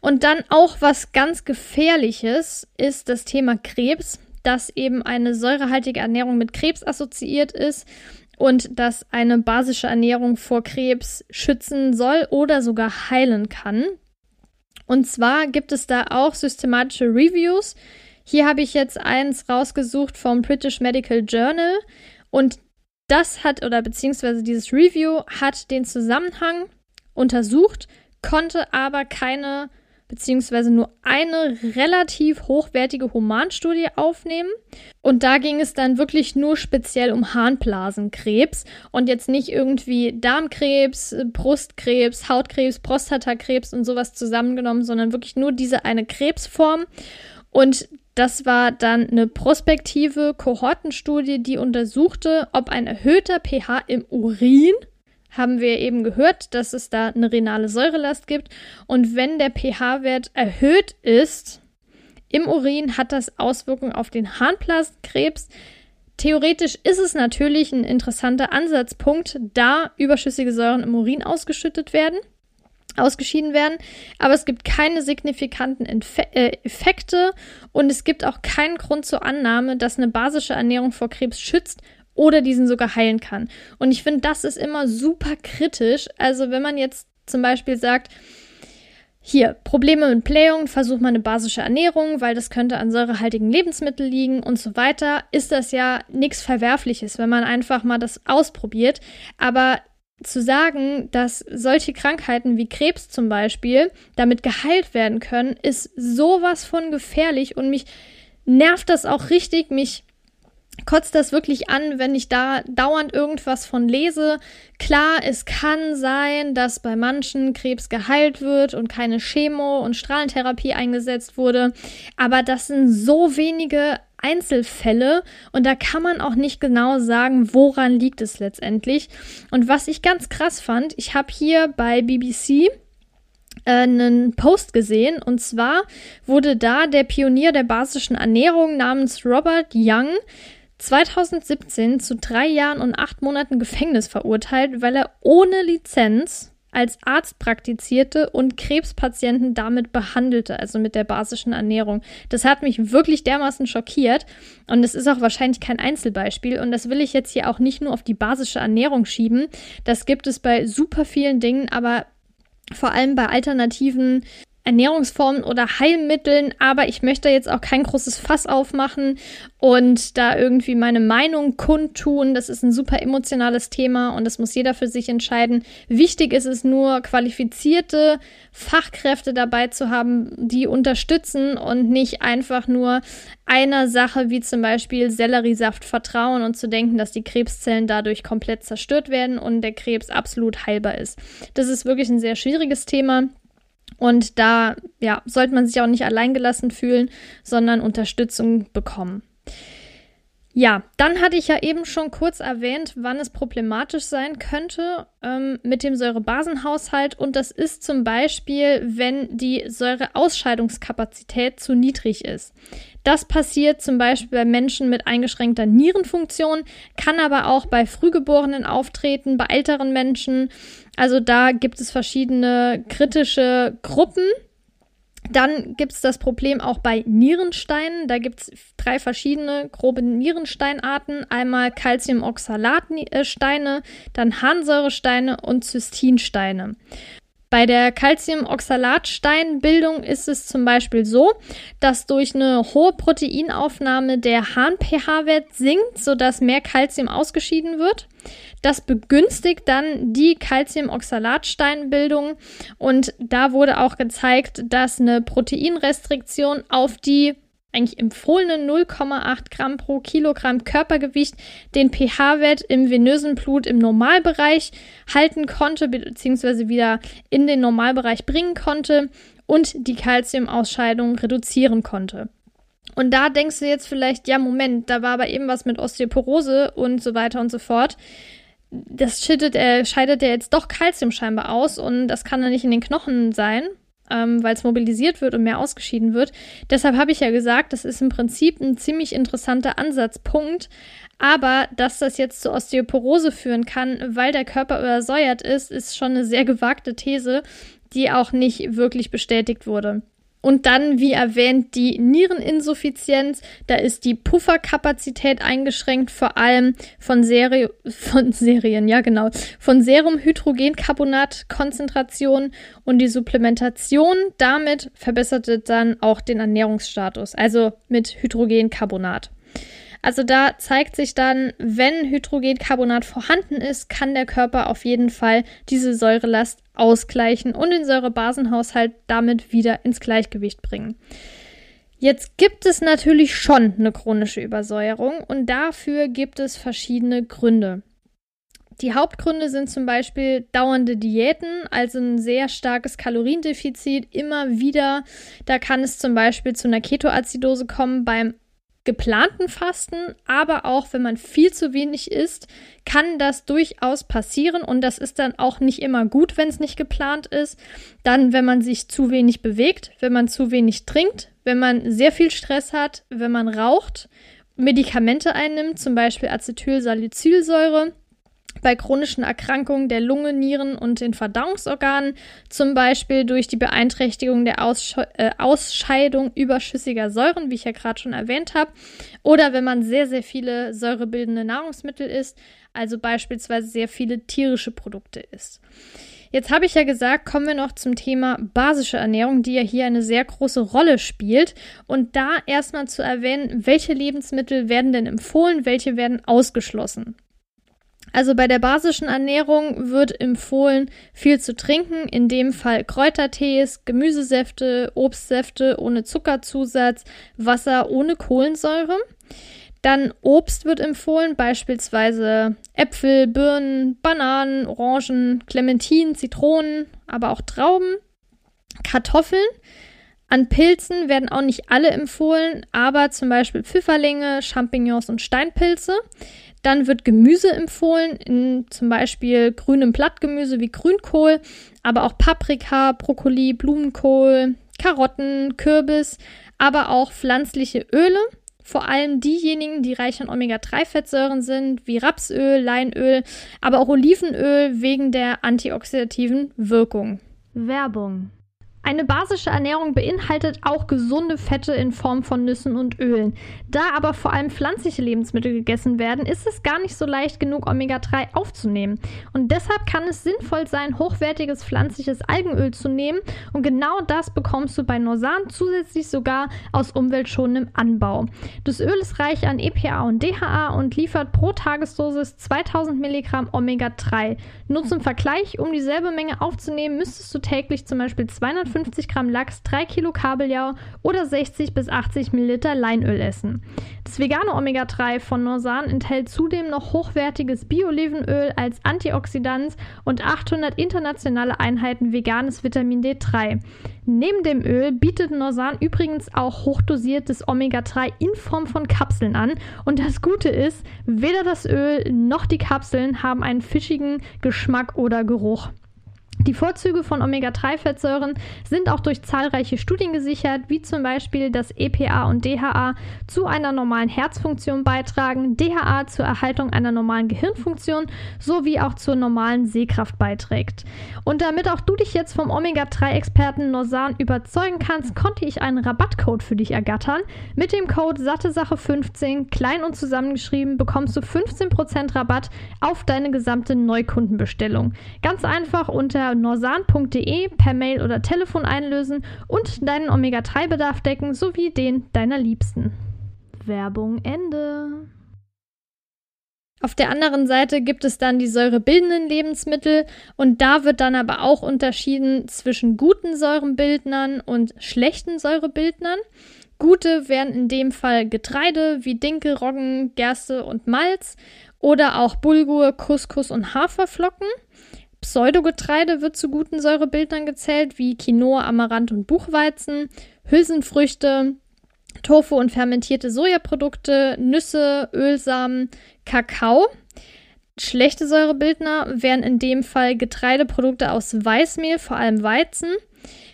Und dann auch was ganz Gefährliches ist das Thema Krebs, dass eben eine säurehaltige Ernährung mit Krebs assoziiert ist. Und dass eine basische Ernährung vor Krebs schützen soll oder sogar heilen kann. Und zwar gibt es da auch systematische Reviews. Hier habe ich jetzt eins rausgesucht vom British Medical Journal. Und das hat, oder beziehungsweise dieses Review hat den Zusammenhang untersucht, konnte aber keine, beziehungsweise nur eine relativ hochwertige Humanstudie aufnehmen. Und da ging es dann wirklich nur speziell um Harnblasenkrebs und jetzt nicht irgendwie Darmkrebs, Brustkrebs, Hautkrebs, Prostatakrebs und sowas zusammengenommen, sondern wirklich nur diese eine Krebsform. Und das war dann eine prospektive Kohortenstudie, die untersuchte, ob ein erhöhter pH im Urin, haben wir eben gehört, dass es da eine renale Säurelast gibt. Und wenn der pH-Wert erhöht ist im Urin, hat das Auswirkungen auf den Harnblasenkrebs. Theoretisch ist es natürlich ein interessanter Ansatzpunkt, da überschüssige Säuren im Urin ausgeschüttet werden, ausgeschieden werden. Aber es gibt keine signifikanten Infe- äh, Effekte und es gibt auch keinen Grund zur Annahme, dass eine basische Ernährung vor Krebs schützt oder diesen sogar heilen kann. Und ich finde, das ist immer super kritisch. Also wenn man jetzt zum Beispiel sagt, hier, Probleme mit Blähungen, versuch mal eine basische Ernährung, weil das könnte an säurehaltigen Lebensmitteln liegen und so weiter, ist das ja nichts Verwerfliches, wenn man einfach mal das ausprobiert. Aber zu sagen, dass solche Krankheiten wie Krebs zum Beispiel damit geheilt werden können, ist sowas von gefährlich und mich nervt das auch richtig, mich kotzt das wirklich an, wenn ich da dauernd irgendwas von lese. Klar, es kann sein, dass bei manchen Krebs geheilt wird und keine Chemo- und Strahlentherapie eingesetzt wurde, aber das sind so wenige Einzelfälle und da kann man auch nicht genau sagen, woran liegt es letztendlich. Und was ich ganz krass fand, ich habe hier bei B B C einen Post gesehen, und zwar wurde da der Pionier der basischen Ernährung namens Robert Young zweitausendsiebzehn zu drei Jahren und acht Monaten Gefängnis verurteilt, weil er ohne Lizenz als Arzt praktizierte und Krebspatienten damit behandelte, also mit der basischen Ernährung. Das hat mich wirklich dermaßen schockiert und es ist auch wahrscheinlich kein Einzelbeispiel und das will ich jetzt hier auch nicht nur auf die basische Ernährung schieben. Das gibt es bei super vielen Dingen, aber vor allem bei alternativen Ernährungsformen oder Heilmitteln, aber ich möchte jetzt auch kein großes Fass aufmachen und da irgendwie meine Meinung kundtun. Das ist ein super emotionales Thema und das muss jeder für sich entscheiden. Wichtig ist es nur, qualifizierte Fachkräfte dabei zu haben, die unterstützen und nicht einfach nur einer Sache wie zum Beispiel Selleriesaft vertrauen und zu denken, dass die Krebszellen dadurch komplett zerstört werden und der Krebs absolut heilbar ist. Das ist wirklich ein sehr schwieriges Thema. Und da, ja, sollte man sich auch nicht alleingelassen fühlen, sondern Unterstützung bekommen. Ja, dann hatte ich ja eben schon kurz erwähnt, wann es problematisch sein könnte ähm, mit dem Säurebasenhaushalt. Und das ist zum Beispiel, wenn die Säureausscheidungskapazität zu niedrig ist. Das passiert zum Beispiel bei Menschen mit eingeschränkter Nierenfunktion, kann aber auch bei Frühgeborenen auftreten, bei älteren Menschen. Also da gibt es verschiedene kritische Gruppen. Dann gibt es das Problem auch bei Nierensteinen. Da gibt es drei verschiedene grobe Nierensteinarten. Einmal Calciumoxalatsteine, dann Harnsäuresteine und Zystinsteine. Bei der Calciumoxalatsteinbildung ist es zum Beispiel so, dass durch eine hohe Proteinaufnahme der Harn-pH-Wert sinkt, sodass mehr Calcium ausgeschieden wird. Das begünstigt dann die Calciumoxalatsteinbildung und da wurde auch gezeigt, dass eine Proteinrestriktion auf die eigentlich empfohlenen null Komma acht Gramm pro Kilogramm Körpergewicht den pH-Wert im venösen Blut im Normalbereich halten konnte, beziehungsweise wieder in den Normalbereich bringen konnte und die Calciumausscheidung reduzieren konnte. Und da denkst du jetzt vielleicht, ja Moment, da war aber eben was mit Osteoporose und so weiter und so fort. Das scheidet er, scheidet er jetzt doch Calcium scheinbar aus und das kann ja nicht in den Knochen sein, weil es mobilisiert wird und mehr ausgeschieden wird. Deshalb habe ich ja gesagt, das ist im Prinzip ein ziemlich interessanter Ansatzpunkt. Aber dass das jetzt zu Osteoporose führen kann, weil der Körper übersäuert ist, ist schon eine sehr gewagte These, die auch nicht wirklich bestätigt wurde. Und dann, wie erwähnt, die Niereninsuffizienz. Da ist die Pufferkapazität eingeschränkt, vor allem von, Seri- von Serien, ja genau, von Serum-Hydrogencarbonat-Konzentration und die Supplementation. Damit verbesserte dann auch den Ernährungsstatus, also mit Hydrogencarbonat. Also da zeigt sich dann, wenn Hydrogencarbonat vorhanden ist, kann der Körper auf jeden Fall diese Säurelast ausgleichen und den Säurebasenhaushalt damit wieder ins Gleichgewicht bringen. Jetzt gibt es natürlich schon eine chronische Übersäuerung und dafür gibt es verschiedene Gründe. Die Hauptgründe sind zum Beispiel dauernde Diäten, also ein sehr starkes Kaloriendefizit immer wieder. Da kann es zum Beispiel zu einer Ketoazidose kommen beim geplanten Fasten, aber auch wenn man viel zu wenig isst, kann das durchaus passieren und das ist dann auch nicht immer gut, wenn es nicht geplant ist. Dann, wenn man sich zu wenig bewegt, wenn man zu wenig trinkt, wenn man sehr viel Stress hat, wenn man raucht, Medikamente einnimmt, zum Beispiel Acetylsalicylsäure, bei chronischen Erkrankungen der Lunge, Nieren und den Verdauungsorganen, zum Beispiel durch die Beeinträchtigung der Aussche- äh, Ausscheidung überschüssiger Säuren, wie ich ja gerade schon erwähnt habe, oder wenn man sehr, sehr viele säurebildende Nahrungsmittel isst, also beispielsweise sehr viele tierische Produkte isst. Jetzt habe ich ja gesagt, kommen wir noch zum Thema basische Ernährung, die ja hier eine sehr große Rolle spielt. Und da erstmal zu erwähnen, welche Lebensmittel werden denn empfohlen, welche werden ausgeschlossen. Also bei der basischen Ernährung wird empfohlen, viel zu trinken, in dem Fall Kräutertees, Gemüsesäfte, Obstsäfte ohne Zuckerzusatz, Wasser ohne Kohlensäure. Dann Obst wird empfohlen, beispielsweise Äpfel, Birnen, Bananen, Orangen, Clementinen, Zitronen, aber auch Trauben, Kartoffeln. An Pilzen werden auch nicht alle empfohlen, aber zum Beispiel Pfifferlinge, Champignons und Steinpilze. Dann wird Gemüse empfohlen, in zum Beispiel grünem Blattgemüse wie Grünkohl, aber auch Paprika, Brokkoli, Blumenkohl, Karotten, Kürbis, aber auch pflanzliche Öle. Vor allem diejenigen, die reich an Omega drei Fettsäuren sind, wie Rapsöl, Leinöl, aber auch Olivenöl wegen der antioxidativen Wirkung. Werbung. Eine basische Ernährung beinhaltet auch gesunde Fette in Form von Nüssen und Ölen. Da aber vor allem pflanzliche Lebensmittel gegessen werden, ist es gar nicht so leicht genug, Omega drei aufzunehmen. Und deshalb kann es sinnvoll sein, hochwertiges pflanzliches Algenöl zu nehmen. Und genau das bekommst du bei Norsan zusätzlich sogar aus umweltschonendem Anbau. Das Öl ist reich an E P A und D H A und liefert pro Tagesdosis zweitausend Milligramm Omega drei. Nur zum Vergleich, um dieselbe Menge aufzunehmen, müsstest du täglich zum Beispiel zweihundertfünfzig Gramm Lachs, drei Kilo Kabeljau oder sechzig bis achtzig Milliliter Leinöl essen. Das vegane Omega drei von Norsan enthält zudem noch hochwertiges Bio-Olivenöl als Antioxidant und achthundert internationale Einheiten veganes Vitamin D drei. Neben dem Öl bietet Norsan übrigens auch hochdosiertes Omega drei in Form von Kapseln an. Und das Gute ist, weder das Öl noch die Kapseln haben einen fischigen Geschmack oder Geruch. Die Vorzüge von Omega drei Fettsäuren sind auch durch zahlreiche Studien gesichert, wie zum Beispiel, dass E P A und D H A zu einer normalen Herzfunktion beitragen, D H A zur Erhaltung einer normalen Gehirnfunktion sowie auch zur normalen Sehkraft beiträgt. Und damit auch du dich jetzt vom Omega drei Experten Norsan überzeugen kannst, konnte ich einen Rabattcode für dich ergattern. Mit dem Code Satte Sache fünfzehn, klein und zusammengeschrieben, bekommst du fünfzehn Prozent Rabatt auf deine gesamte Neukundenbestellung. Ganz einfach unter norsan punkt de per Mail oder Telefon einlösen und deinen Omega drei Bedarf decken, sowie den deiner Liebsten. Werbung Ende. Auf der anderen Seite gibt es dann die säurebildenden Lebensmittel und da wird dann aber auch unterschieden zwischen guten Säurebildnern und schlechten Säurebildnern. Gute wären in dem Fall Getreide wie Dinkel, Roggen, Gerste und Malz oder auch Bulgur, Couscous und Haferflocken. Pseudogetreide wird zu guten Säurebildnern gezählt, wie Quinoa, Amaranth und Buchweizen, Hülsenfrüchte, Tofu und fermentierte Sojaprodukte, Nüsse, Ölsamen, Kakao. Schlechte Säurebildner wären in dem Fall Getreideprodukte aus Weißmehl, vor allem Weizen,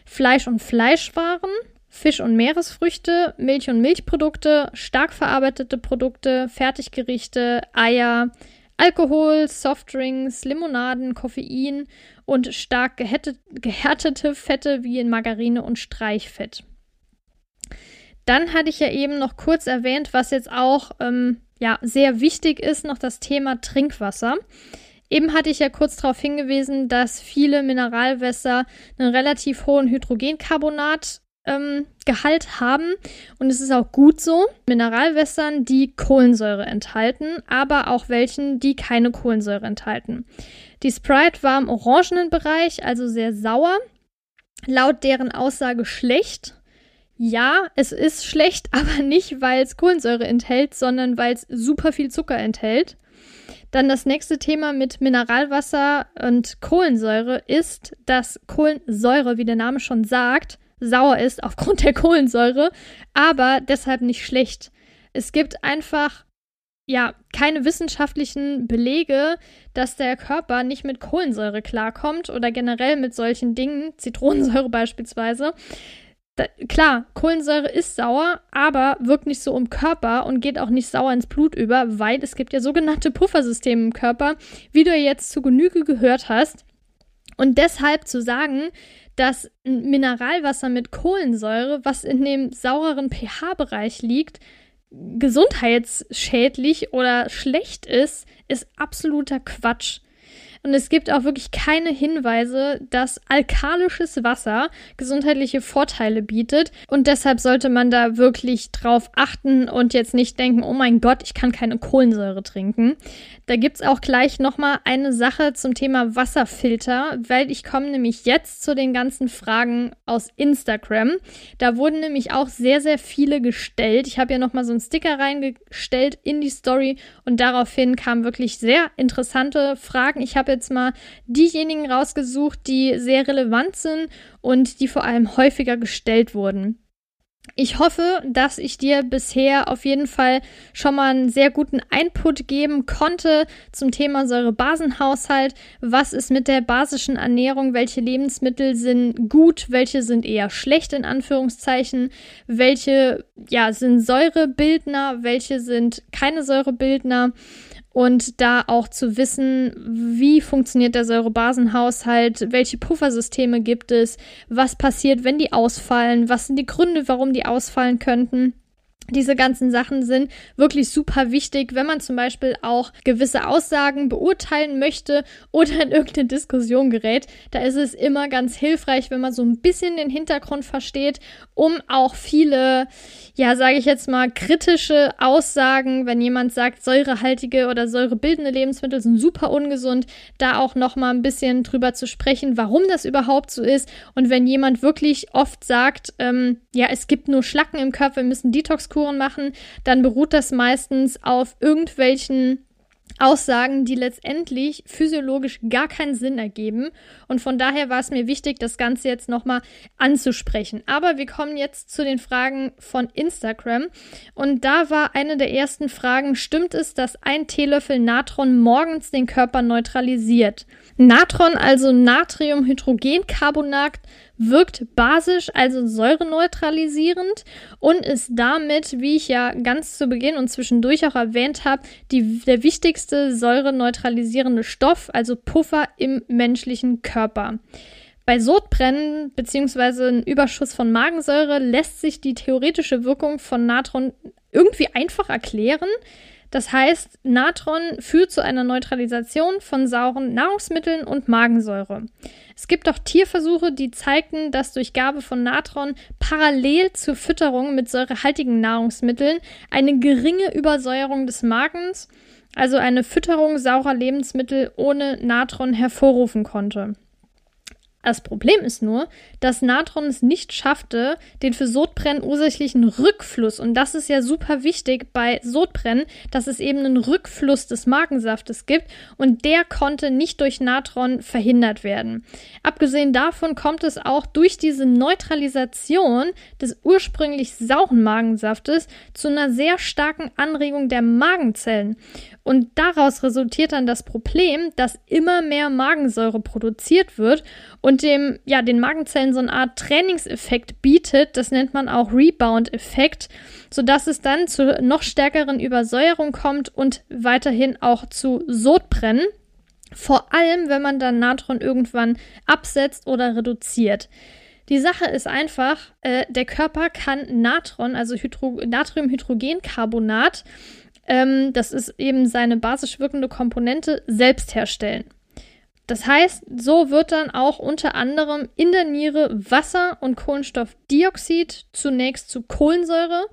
Fleisch und Fleischwaren, Fisch und Meeresfrüchte, Milch und Milchprodukte, stark verarbeitete Produkte, Fertiggerichte, Eier, Alkohol, Softdrinks, Limonaden, Koffein und stark gehärtet, gehärtete Fette wie in Margarine und Streichfett. Dann hatte ich ja eben noch kurz erwähnt, was jetzt auch ähm, ja, sehr wichtig ist, noch das Thema Trinkwasser. Eben hatte ich ja kurz darauf hingewiesen, dass viele Mineralwässer einen relativ hohen Hydrogencarbonat ähm, Gehalt haben und es ist auch gut so. Mineralwässern, die Kohlensäure enthalten, aber auch welchen, die keine Kohlensäure enthalten. Die Sprite war im orangenen Bereich, also sehr sauer. Laut deren Aussage schlecht. Ja, es ist schlecht, aber nicht, weil es Kohlensäure enthält, sondern weil es super viel Zucker enthält. Dann das nächste Thema mit Mineralwasser und Kohlensäure ist, dass Kohlensäure, wie der Name schon sagt, sauer ist aufgrund der Kohlensäure, aber deshalb nicht schlecht. Es gibt einfach ja keine wissenschaftlichen Belege, dass der Körper nicht mit Kohlensäure klarkommt oder generell mit solchen Dingen, Zitronensäure beispielsweise. Da, klar, Kohlensäure ist sauer, aber wirkt nicht so im Körper und geht auch nicht sauer ins Blut über, weil es gibt ja sogenannte Puffersysteme im Körper, wie du jetzt zu Genüge gehört hast. Und deshalb zu sagen, dass Mineralwasser mit Kohlensäure, was in dem saureren pH-Bereich liegt, gesundheitsschädlich oder schlecht ist, ist absoluter Quatsch. Und es gibt auch wirklich keine Hinweise, dass alkalisches Wasser gesundheitliche Vorteile bietet. Und deshalb sollte man da wirklich drauf achten und jetzt nicht denken, oh mein Gott, ich kann keine Kohlensäure trinken. Da gibt es auch gleich nochmal eine Sache zum Thema Wasserfilter, weil ich komme nämlich jetzt zu den ganzen Fragen aus Instagram. Da wurden nämlich auch sehr, sehr viele gestellt. Ich habe ja nochmal so einen Sticker reingestellt in die Story und daraufhin kamen wirklich sehr interessante Fragen. Ich habe jetzt mal diejenigen rausgesucht, die sehr relevant sind und die vor allem häufiger gestellt wurden. Ich hoffe, dass ich dir bisher auf jeden Fall schon mal einen sehr guten Input geben konnte zum Thema Säurebasenhaushalt. Was ist mit der basischen Ernährung? Welche Lebensmittel sind gut? Welche sind eher schlecht in Anführungszeichen? Welche ja, sind Säurebildner? Welche sind keine Säurebildner? Und da auch zu wissen, wie funktioniert der Säurebasenhaushalt, welche Puffersysteme gibt es, was passiert, wenn die ausfallen, was sind die Gründe, warum die ausfallen könnten. Diese ganzen Sachen sind wirklich super wichtig, wenn man zum Beispiel auch gewisse Aussagen beurteilen möchte oder in irgendeine Diskussion gerät. Da ist es immer ganz hilfreich, wenn man so ein bisschen den Hintergrund versteht, um auch viele, ja, sage ich jetzt mal, kritische Aussagen, wenn jemand sagt, säurehaltige oder säurebildende Lebensmittel sind super ungesund, da auch nochmal ein bisschen drüber zu sprechen, warum das überhaupt so ist. Und wenn jemand wirklich oft sagt, ähm, ja, es gibt nur Schlacken im Körper, wir müssen Detox machen, dann beruht das meistens auf irgendwelchen Aussagen, die letztendlich physiologisch gar keinen Sinn ergeben. Und von daher war es mir wichtig, das Ganze jetzt nochmal anzusprechen. Aber wir kommen jetzt zu den Fragen von Instagram. Und da war eine der ersten Fragen, stimmt es, dass ein Teelöffel Natron morgens den Körper neutralisiert? Natron, also Natriumhydrogencarbonat, wirkt basisch, also säureneutralisierend und ist damit, wie ich ja ganz zu Beginn und zwischendurch auch erwähnt habe, die, der wichtigste säureneutralisierende Stoff, also Puffer im menschlichen Körper. Bei Sodbrennen bzw. einem Überschuss von Magensäure lässt sich die theoretische Wirkung von Natron irgendwie einfach erklären. Das heißt, Natron führt zu einer Neutralisation von sauren Nahrungsmitteln und Magensäure. Es gibt auch Tierversuche, die zeigten, dass durch Gabe von Natron parallel zur Fütterung mit säurehaltigen Nahrungsmitteln eine geringe Übersäuerung des Magens, also eine Fütterung saurer Lebensmittel ohne Natron hervorrufen konnte. Das Problem ist nur, dass Natron es nicht schaffte, den für Sodbrennen ursächlichen Rückfluss, und das ist ja super wichtig bei Sodbrennen, dass es eben einen Rückfluss des Magensaftes gibt und der konnte nicht durch Natron verhindert werden. Abgesehen davon kommt es auch durch diese Neutralisation des ursprünglich sauren Magensaftes zu einer sehr starken Anregung der Magenzellen. Und daraus resultiert dann das Problem, dass immer mehr Magensäure produziert wird und dem, ja, den Magenzellen so eine Art Trainingseffekt bietet. Das nennt man auch Rebound-Effekt, sodass es dann zu noch stärkeren Übersäuerung kommt und weiterhin auch zu Sodbrennen. Vor allem, wenn man dann Natron irgendwann absetzt oder reduziert. Die Sache ist einfach, äh, der Körper kann Natron, also Hydro- Natriumhydrogencarbonat, das ist eben seine basisch wirkende Komponente, selbst herstellen. Das heißt, so wird dann auch unter anderem in der Niere Wasser und Kohlenstoffdioxid zunächst zu Kohlensäure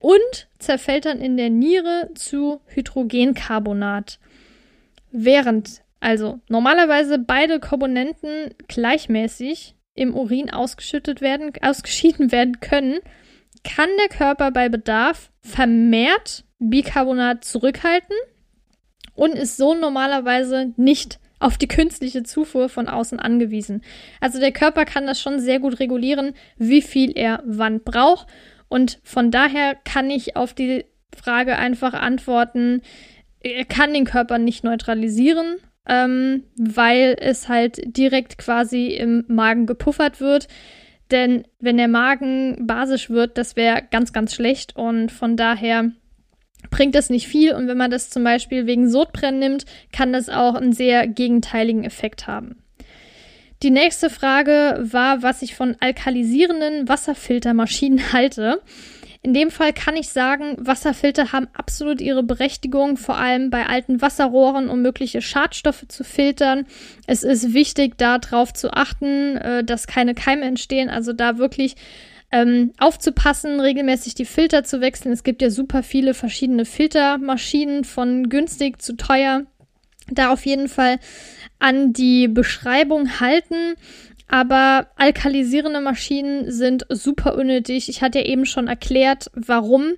und zerfällt dann in der Niere zu Hydrogencarbonat. Während also normalerweise beide Komponenten gleichmäßig im Urin ausgeschüttet werden, ausgeschieden werden können, kann der Körper bei Bedarf vermehrt Bicarbonat zurückhalten und ist so normalerweise nicht auf die künstliche Zufuhr von außen angewiesen. Also der Körper kann das schon sehr gut regulieren, wie viel er wann braucht. Und von daher kann ich auf die Frage einfach antworten, er kann den Körper nicht neutralisieren, ähm, weil es halt direkt quasi im Magen gepuffert wird. Denn wenn der Magen basisch wird, das wäre ganz, ganz schlecht und von daher bringt das nicht viel und wenn man das zum Beispiel wegen Sodbrennen nimmt, kann das auch einen sehr gegenteiligen Effekt haben. Die nächste Frage war, was ich von alkalisierenden Wasserfiltermaschinen halte. In dem Fall kann ich sagen, Wasserfilter haben absolut ihre Berechtigung, vor allem bei alten Wasserrohren, um mögliche Schadstoffe zu filtern. Es ist wichtig, darauf zu achten, äh, dass keine Keime entstehen, also da wirklich ähm, aufzupassen, regelmäßig die Filter zu wechseln. Es gibt ja super viele verschiedene Filtermaschinen, von günstig zu teuer. Da auf jeden Fall an die Beschreibung halten. Aber alkalisierende Maschinen sind super unnötig. Ich hatte ja eben schon erklärt, warum.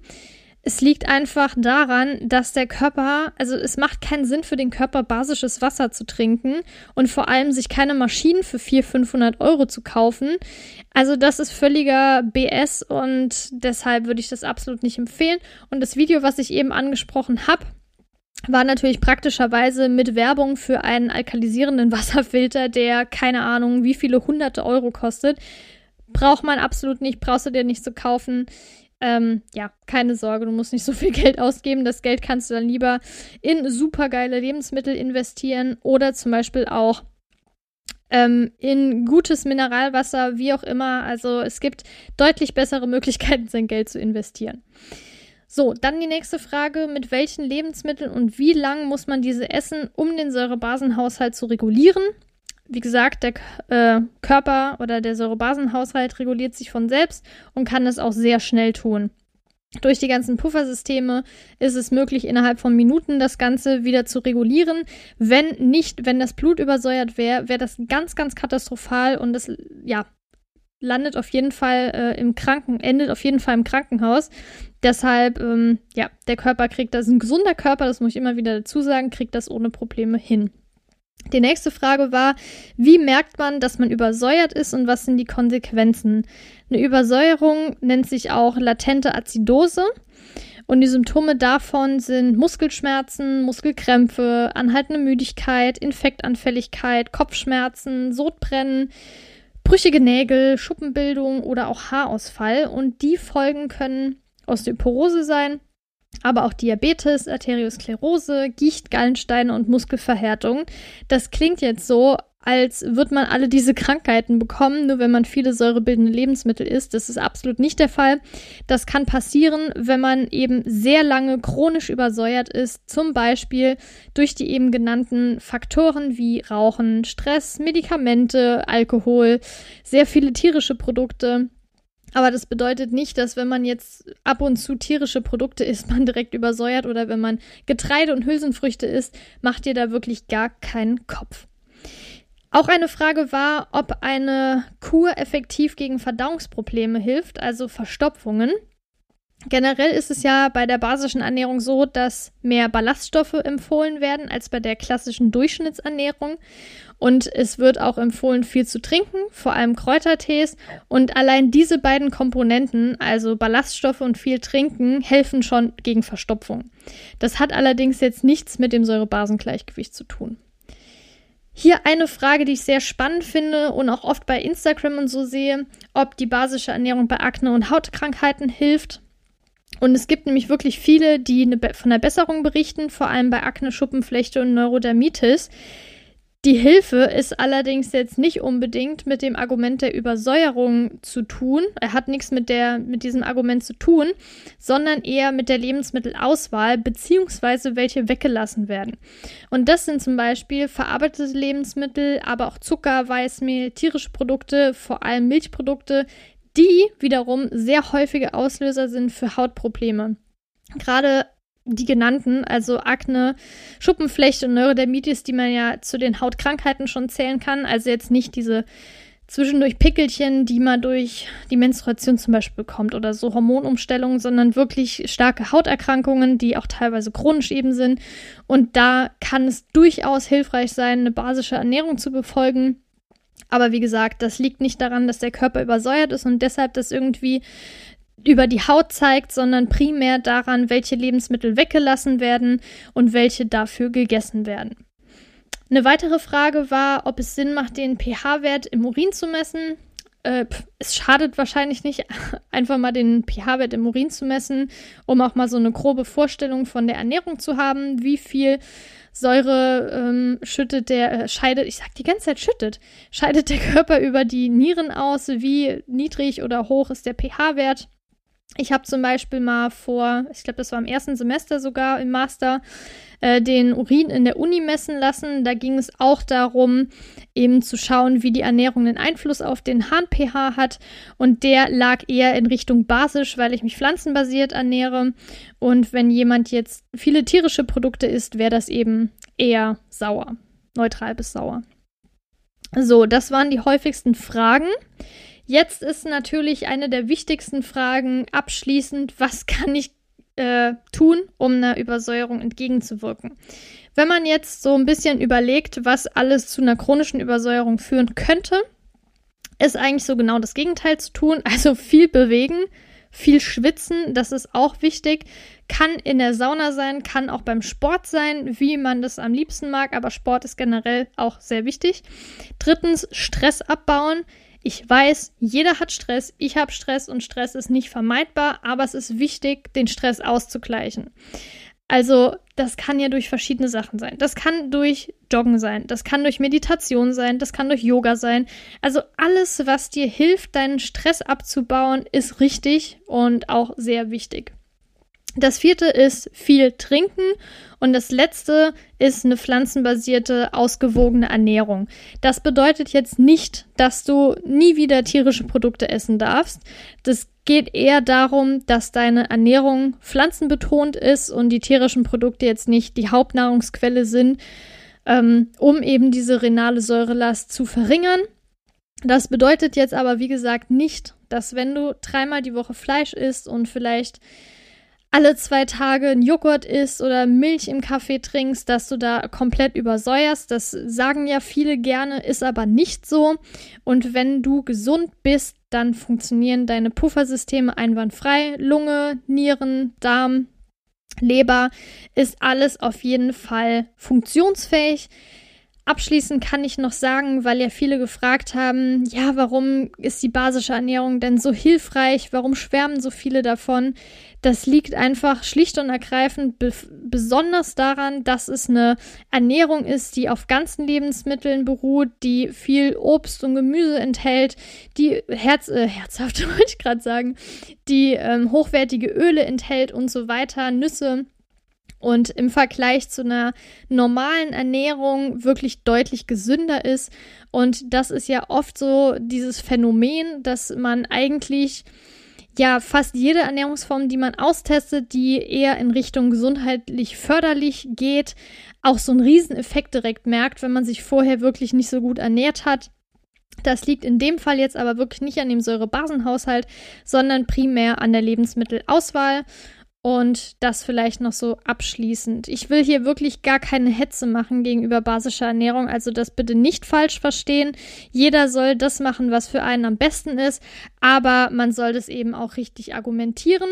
Es liegt einfach daran, dass der Körper, also es macht keinen Sinn für den Körper, basisches Wasser zu trinken und vor allem sich keine Maschinen für vierhundert, fünfhundert Euro zu kaufen. Also das ist völliger B S und deshalb würde ich das absolut nicht empfehlen. Und das Video, was ich eben angesprochen habe, war natürlich praktischerweise mit Werbung für einen alkalisierenden Wasserfilter, der keine Ahnung wie viele hunderte Euro kostet. Braucht man absolut nicht, brauchst du dir nicht zu kaufen. Ähm, ja, keine Sorge, du musst nicht so viel Geld ausgeben. Das Geld kannst du dann lieber in supergeile Lebensmittel investieren oder zum Beispiel auch ähm, in gutes Mineralwasser, wie auch immer. Also es gibt deutlich bessere Möglichkeiten, sein Geld zu investieren. So, dann die nächste Frage, mit welchen Lebensmitteln und wie lang muss man diese essen, um den Säurebasenhaushalt zu regulieren? Wie gesagt, der äh, Körper oder der Säurebasenhaushalt reguliert sich von selbst und kann das auch sehr schnell tun. Durch die ganzen Puffersysteme ist es möglich, innerhalb von Minuten das Ganze wieder zu regulieren. Wenn nicht, wenn das Blut übersäuert wäre, wäre das ganz, ganz katastrophal und das, ja, landet auf jeden Fall äh, im Kranken, endet auf jeden Fall im Krankenhaus. Deshalb, ähm, ja, der Körper kriegt das, ein gesunder Körper, das muss ich immer wieder dazu sagen, kriegt das ohne Probleme hin. Die nächste Frage war, wie merkt man, dass man übersäuert ist und was sind die Konsequenzen? Eine Übersäuerung nennt sich auch latente Azidose und die Symptome davon sind Muskelschmerzen, Muskelkrämpfe, anhaltende Müdigkeit, Infektanfälligkeit, Kopfschmerzen, Sodbrennen, brüchige Nägel, Schuppenbildung oder auch Haarausfall und die Folgen können Osteoporose sein, aber auch Diabetes, Arteriosklerose, Gicht, Gallensteine und Muskelverhärtung. Das klingt jetzt so, als würde man alle diese Krankheiten bekommen, nur wenn man viele säurebildende Lebensmittel isst. Das ist absolut nicht der Fall. Das kann passieren, wenn man eben sehr lange chronisch übersäuert ist, zum Beispiel durch die eben genannten Faktoren wie Rauchen, Stress, Medikamente, Alkohol, sehr viele tierische Produkte. Aber das bedeutet nicht, dass wenn man jetzt ab und zu tierische Produkte isst, man direkt übersäuert oder wenn man Getreide und Hülsenfrüchte isst, macht ihr da wirklich gar keinen Kopf. Auch eine Frage war, ob eine Kur effektiv gegen Verdauungsprobleme hilft, also Verstopfungen. Generell ist es ja bei der basischen Ernährung so, dass mehr Ballaststoffe empfohlen werden als bei der klassischen Durchschnittsernährung. Und es wird auch empfohlen, viel zu trinken, vor allem Kräutertees. Und allein diese beiden Komponenten, also Ballaststoffe und viel trinken, helfen schon gegen Verstopfung. Das hat allerdings jetzt nichts mit dem Säurebasengleichgewicht zu tun. Hier eine Frage, die ich sehr spannend finde und auch oft bei Instagram und so sehe, ob die basische Ernährung bei Akne und Hautkrankheiten hilft. Und es gibt nämlich wirklich viele, die eine Be- von der Besserung berichten, vor allem bei Akne, Schuppenflechte und Neurodermitis. Die Hilfe ist allerdings jetzt nicht unbedingt mit dem Argument der Übersäuerung zu tun. Er hat nichts mit, der, mit diesem Argument zu tun, sondern eher mit der Lebensmittelauswahl beziehungsweise welche weggelassen werden. Und das sind zum Beispiel verarbeitete Lebensmittel, aber auch Zucker, Weißmehl, tierische Produkte, vor allem Milchprodukte, die wiederum sehr häufige Auslöser sind für Hautprobleme. Gerade die genannten, also Akne, Schuppenflechte und Neurodermitis, die man ja zu den Hautkrankheiten schon zählen kann. Also jetzt nicht diese zwischendurch Pickelchen, die man durch die Menstruation zum Beispiel bekommt oder so Hormonumstellungen, sondern wirklich starke Hauterkrankungen, die auch teilweise chronisch eben sind. Und da kann es durchaus hilfreich sein, eine basische Ernährung zu befolgen. Aber wie gesagt, das liegt nicht daran, dass der Körper übersäuert ist und deshalb das irgendwie über die Haut zeigt, sondern primär daran, welche Lebensmittel weggelassen werden und welche dafür gegessen werden. Eine weitere Frage war, ob es Sinn macht, den pH-Wert im Urin zu messen. Äh, pff, es schadet wahrscheinlich nicht, einfach mal den pH-Wert im Urin zu messen, um auch mal so eine grobe Vorstellung von der Ernährung zu haben, wie viel Säure ähm, schüttet der, äh, scheidet, ich sag die ganze Zeit schüttet, scheidet der Körper über die Nieren aus, wie niedrig oder hoch ist der pH-Wert. Ich habe zum Beispiel mal vor, ich glaube, das war im ersten Semester sogar im Master, äh, den Urin in der Uni messen lassen. Da ging es auch darum, eben zu schauen, wie die Ernährung einen Einfluss auf den Harn-pH hat. Und der lag eher in Richtung basisch, weil ich mich pflanzenbasiert ernähre. Und wenn jemand jetzt viele tierische Produkte isst, wäre das eben eher sauer, neutral bis sauer. So, das waren die häufigsten Fragen. Jetzt ist natürlich eine der wichtigsten Fragen abschließend, was kann ich äh, tun, um einer Übersäuerung entgegenzuwirken? Wenn man jetzt so ein bisschen überlegt, was alles zu einer chronischen Übersäuerung führen könnte, ist eigentlich so genau das Gegenteil zu tun. Also viel bewegen, viel schwitzen, das ist auch wichtig. Kann in der Sauna sein, kann auch beim Sport sein, wie man das am liebsten mag, aber Sport ist generell auch sehr wichtig. Drittens, Stress abbauen. Ich weiß, jeder hat Stress, ich habe Stress und Stress ist nicht vermeidbar, aber es ist wichtig, den Stress auszugleichen. Also das kann ja durch verschiedene Sachen sein. Das kann durch Joggen sein, das kann durch Meditation sein, das kann durch Yoga sein. Also alles, was dir hilft, deinen Stress abzubauen, ist richtig und auch sehr wichtig. Das vierte ist viel trinken und das letzte ist eine pflanzenbasierte, ausgewogene Ernährung. Das bedeutet jetzt nicht, dass du nie wieder tierische Produkte essen darfst. Das geht eher darum, dass deine Ernährung pflanzenbetont ist und die tierischen Produkte jetzt nicht die Hauptnahrungsquelle sind, ähm, um eben diese renale Säurelast zu verringern. Das bedeutet jetzt aber, wie gesagt, nicht, dass wenn du dreimal die Woche Fleisch isst und vielleicht alle zwei Tage einen Joghurt isst oder Milch im Kaffee trinkst, dass du da komplett übersäuerst. Das sagen ja viele gerne, ist aber nicht so. Und wenn du gesund bist, dann funktionieren deine Puffersysteme einwandfrei. Lunge, Nieren, Darm, Leber ist alles auf jeden Fall funktionsfähig. Abschließend kann ich noch sagen, weil ja viele gefragt haben, ja, warum ist die basische Ernährung denn so hilfreich? Warum schwärmen so viele davon? Das liegt einfach schlicht und ergreifend be- besonders daran, dass es eine Ernährung ist, die auf ganzen Lebensmitteln beruht, die viel Obst und Gemüse enthält, die herz- äh, herzhaft wollte ich gerade sagen, die ähm, hochwertige Öle enthält und so weiter, Nüsse. Und im Vergleich zu einer normalen Ernährung wirklich deutlich gesünder ist. Und das ist ja oft so dieses Phänomen, dass man eigentlich ja fast jede Ernährungsform, die man austestet, die eher in Richtung gesundheitlich förderlich geht, auch so einen Rieseneffekt direkt merkt, wenn man sich vorher wirklich nicht so gut ernährt hat. Das liegt in dem Fall jetzt aber wirklich nicht an dem Säurebasenhaushalt, sondern primär an der Lebensmittelauswahl. Und das vielleicht noch so abschließend. Ich will hier wirklich gar keine Hetze machen gegenüber basischer Ernährung, also das bitte nicht falsch verstehen. Jeder soll das machen, was für einen am besten ist, aber man soll das eben auch richtig argumentieren.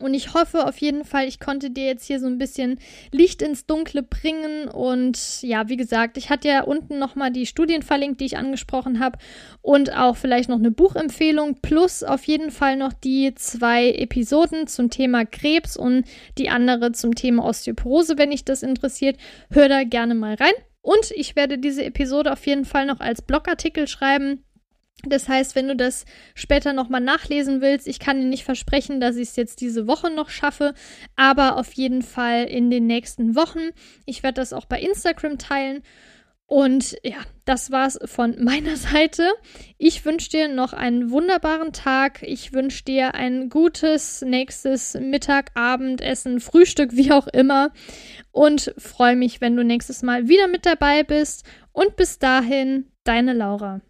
Und ich hoffe auf jeden Fall, ich konnte dir jetzt hier so ein bisschen Licht ins Dunkle bringen. Und ja, wie gesagt, ich hatte ja unten nochmal die Studien verlinkt, die ich angesprochen habe. Und auch vielleicht noch eine Buchempfehlung. Plus auf jeden Fall noch die zwei Episoden zum Thema Krebs und die andere zum Thema Osteoporose, wenn dich das interessiert. Hör da gerne mal rein. Und ich werde diese Episode auf jeden Fall noch als Blogartikel schreiben. Das heißt, wenn du das später nochmal nachlesen willst, ich kann dir nicht versprechen, dass ich es jetzt diese Woche noch schaffe, aber auf jeden Fall in den nächsten Wochen. Ich werde das auch bei Instagram teilen. Und ja, das war's von meiner Seite. Ich wünsche dir noch einen wunderbaren Tag. Ich wünsche dir ein gutes nächstes Mittag, Abendessen, Frühstück, wie auch immer. Und freue mich, wenn du nächstes Mal wieder mit dabei bist. Und bis dahin, deine Laura.